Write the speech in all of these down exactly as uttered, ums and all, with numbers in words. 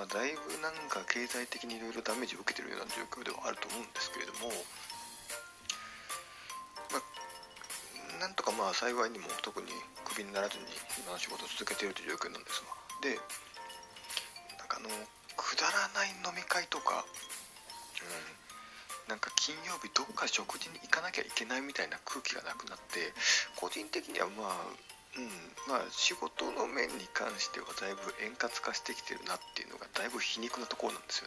まあだいぶなんか経済的にいろいろダメージを受けてるような状況ではあると思うんですけれども、まあ、なんとかまあ幸いにも特にクビにならずに今の仕事を続けているという状況なんですが、でなんかあのくだらない飲み会とか、うん、なんか金曜日どっか食事に行かなきゃいけないみたいな空気がなくなって、個人的にはまあうんまあ、仕事の面に関してはだいぶ円滑化してきてるなっていうのがだいぶ皮肉なところなんですよ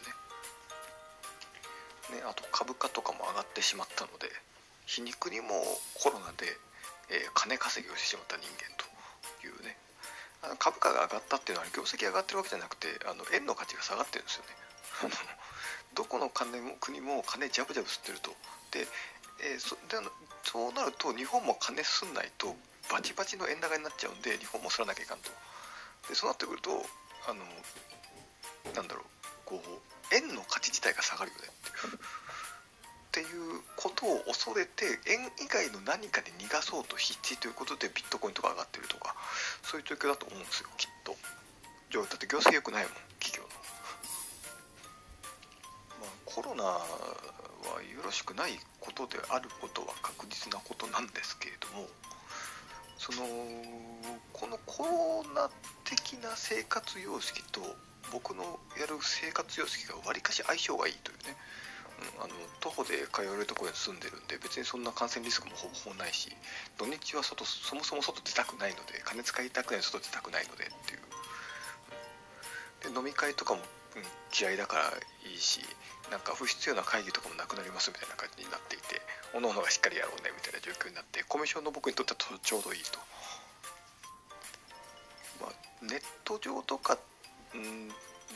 ね, ねあと株価とかも上がってしまったので、皮肉にもコロナで、えー、金稼ぎをしてしまった人間というね、あの株価が上がったっていうのは業績が上がってるわけじゃなくて、あの円の価値が下がってるんですよねどこの金も国も金ジャブジャブ吸ってると。で、えー、そ, でそうなると日本も金すんないとバチバチの円高になっちゃうんで、日本もすらなきゃいかんと。でそうなってくると、あのなんだろう、こう円の価値自体が下がるよねっていうことを恐れて、円以外の何かで逃がそうと必死ということでビットコインとか上がってるとか、そういう状況だと思うんですよ、きっと。じゃあだって業績良くないもん、企業の。まあコロナはよろしくないことであることは確実なことなんですけれども、そのこのコロナ的な生活様式と僕のやる生活様式がわりかし相性がいいというね、うん、あの徒歩で通えるところに住んでるんで、別にそんな感染リスクもほぼほぼないし、土日は外そもそも外出たくないので、金使いたくない、外出たくないのでっていう、うん、で飲み会とかも、うん、嫌いだからいいし、なんか不必要な会議とかもなくなりますみたいな感じになっていて、おのおのがしっかりやろうねみたいな状況になって、コミュ障の僕にとってはとちょうどいいと。まあ、ネット上とか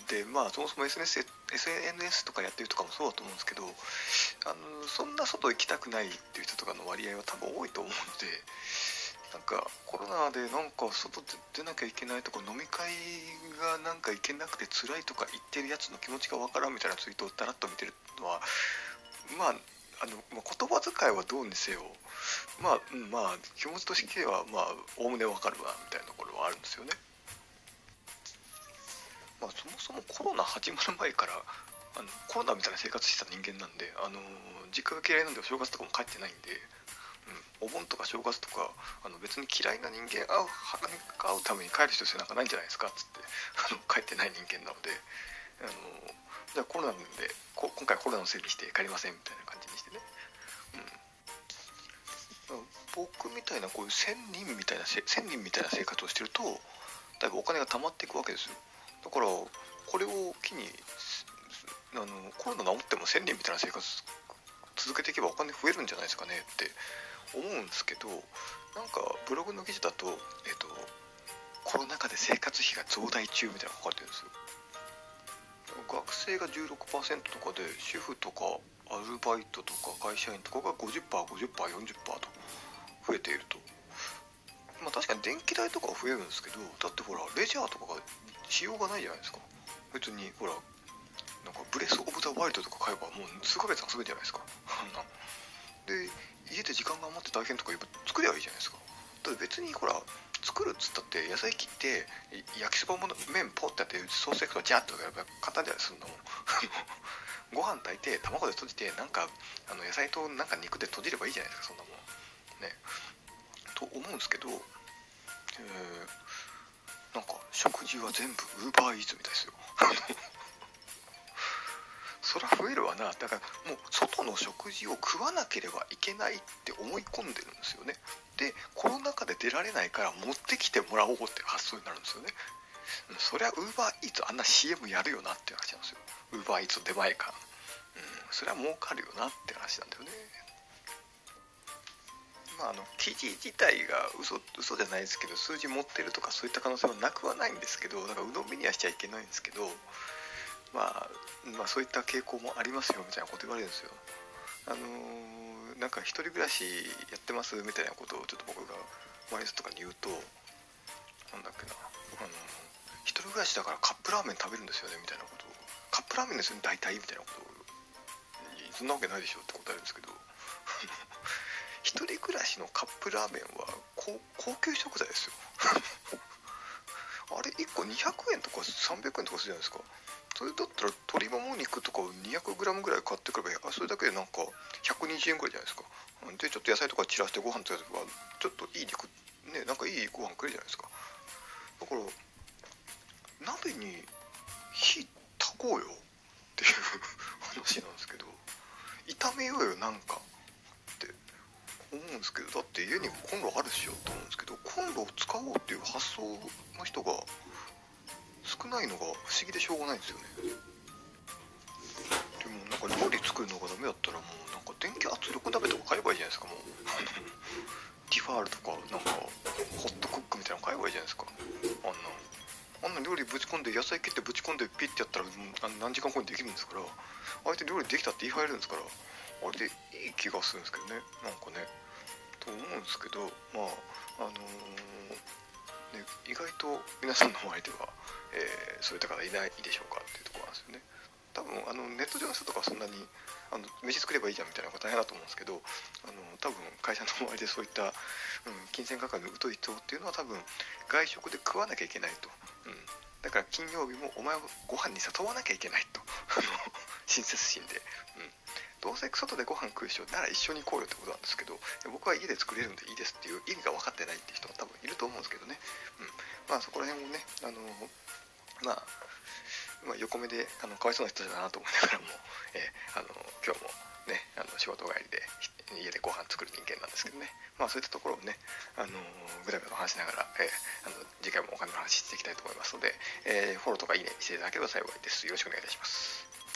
で、まあ、そもそも エスエヌエス, エスエヌエス とかやってるとかもそうだと思うんですけど、あのそんな外行きたくないっていう人とかの割合は多分多いと思うので、なんかコロナでなんか外出なきゃいけないとか、飲み会がなんか行けなくて辛いとか言ってるやつの気持ちがわからんみたいなツイートをだらっと見てるのは、まああのまあ、言葉遣いはどうにせよ、まあ、うん、まあ気持ちとしてはまあおおむねわかるわみたいなところはあるんですよね。まあ、そもそもコロナ始まる前からあのコロナみたいな生活してた人間なんで、あの実家が嫌いなんでお正月とかも帰ってないんで。お盆とか正月とかあの別に嫌いな人間会 う, 会うために帰る必要なんかないんじゃないですかっつってあの帰ってない人間なので、あのじゃあコロナなんでこ今回コロナのせいにして帰りませんみたいな感じにしてね、うん、僕みたいなこういう仙人みたいな仙人みたいな生活をしてるとだいぶお金が溜まっていくわけですよ。だからこれを機にあのコロナ治っても仙人みたいな生活続けていけばお金増えるんじゃないですかねって思うんですけど、なんかブログの記事だと、えっと、コロナ禍で生活費が増大中みたいなのが書かれてるんですよ。学生が じゅうろくパーセント とかで、主婦とかアルバイトとか会社員とかが ごじゅっパーセント、ごじゅっパーセント、よんじゅっパーセント と増えていると。まあ確かに電気代とかは増えるんですけど、だってほらレジャーとかがしようがないじゃないですか。別にほらなんかブレスオブザワイルドとか買えばもう数ヶ月遊べるじゃないですかで家で時間が余って大変とか言えば作ればいいじゃないですか。だって別にほら作るっつったって野菜切って焼きそばも麺ポッてやってソース焼くとジャッとやれば簡単じゃないですか。ご飯炊いて卵で閉じてなんかあの野菜となんか肉で閉じればいいじゃないですか、そんなもんね。と思うんですけど、えー、なんか食事は全部ウーバーイーツみたいですよそりゃ増えるわな。だからもう外の食事を食わなければいけないって思い込んでるんですよね。でコロナ禍で出られないから持ってきてもらおうっていう発想になるんですよね。そりゃウーバーイーツあんな シーエム やるよなっていう話なんですよ。ウーバーイーツの出前館、うん、そりゃ儲かるよなって話なんだよね。まああの記事自体が嘘嘘じゃないですけど、数字持ってるとかそういった可能性はなくはないんですけど、だから鵜呑みにはしちゃいけないんですけど、まあ、まあそういった傾向もありますよみたいなこと言われるんですよ。あのー、なんか一人暮らしやってますみたいなことをちょっと僕が周りの人とかに言うと、なんだっけな、あのー、一人暮らしだからカップラーメン食べるんですよねみたいなことを、カップラーメンですよね大体みたいなことを、そんなわけないでしょって答えるんですけど一人暮らしのカップラーメンは高、高級食材ですよあれいっこにひゃくえんとかさんびゃくえんとかするじゃないですか。それだったら鶏もも肉とかを にひゃくグラム ぐらい買ってくれば、それだけでなんかひゃくにじゅうえんぐらいじゃないですか。でちょっと野菜とか散らしてご飯とやればちょっといい肉ね、なんかいいご飯食えるじゃないですか。だから鍋に火たこうよっていう話なんですけど、炒めようよなんかって思うんですけど、だって家にコンロあるしよと思うんですけど、コンロを使おうっていう発想の人が少ないのが不思議でしょうがないんですよね。でもなんか料理作るのがダメだったらもうなんか電気圧力鍋とか買えばいいじゃないですか。もうティファールとかなんかホットクックみたいなの買えばいいじゃないですか。あんなあんな料理ぶち込んで野菜切ってぶち込んでピッてやったら何時間後にできるんですから、あえて料理できたって言い張れるんですから、あれでいい気がするんですけどね、なんかねと思うんですけど、まああのー、ね、意外と皆さんの前では、えー、そういった方いないでしょうかっていうところなんですよね。多分あのネット上の人とかそんなにあの飯作ればいいじゃんみたいなのが大変だと思うんですけど、あの多分会社の周りでそういった、うん、金銭価格の疎い人っていうのは多分外食で食わなきゃいけないと、うん、だから金曜日もお前をご飯に誘わなきゃいけないと親切心で、うん、どうせ外でご飯食う人なら一緒に行こうよってことなんですけど、僕は家で作れるんでいいですっていう意味が分かってないって人も多分いると思うんですけどね、うん、まあそこら辺もね、あのまあまあ、横目であのかわいそうな人だなと思いながらも、えー、あの今日もねあの仕事帰りで家でご飯作る人間なんですけどね、まあそういったところをね、あのぐだぐだ話しながら、えー、あの次回もお金の話していきたいと思いますので、えー、フォローとかいいねしていただければ幸いです。よろしくお願いいたします。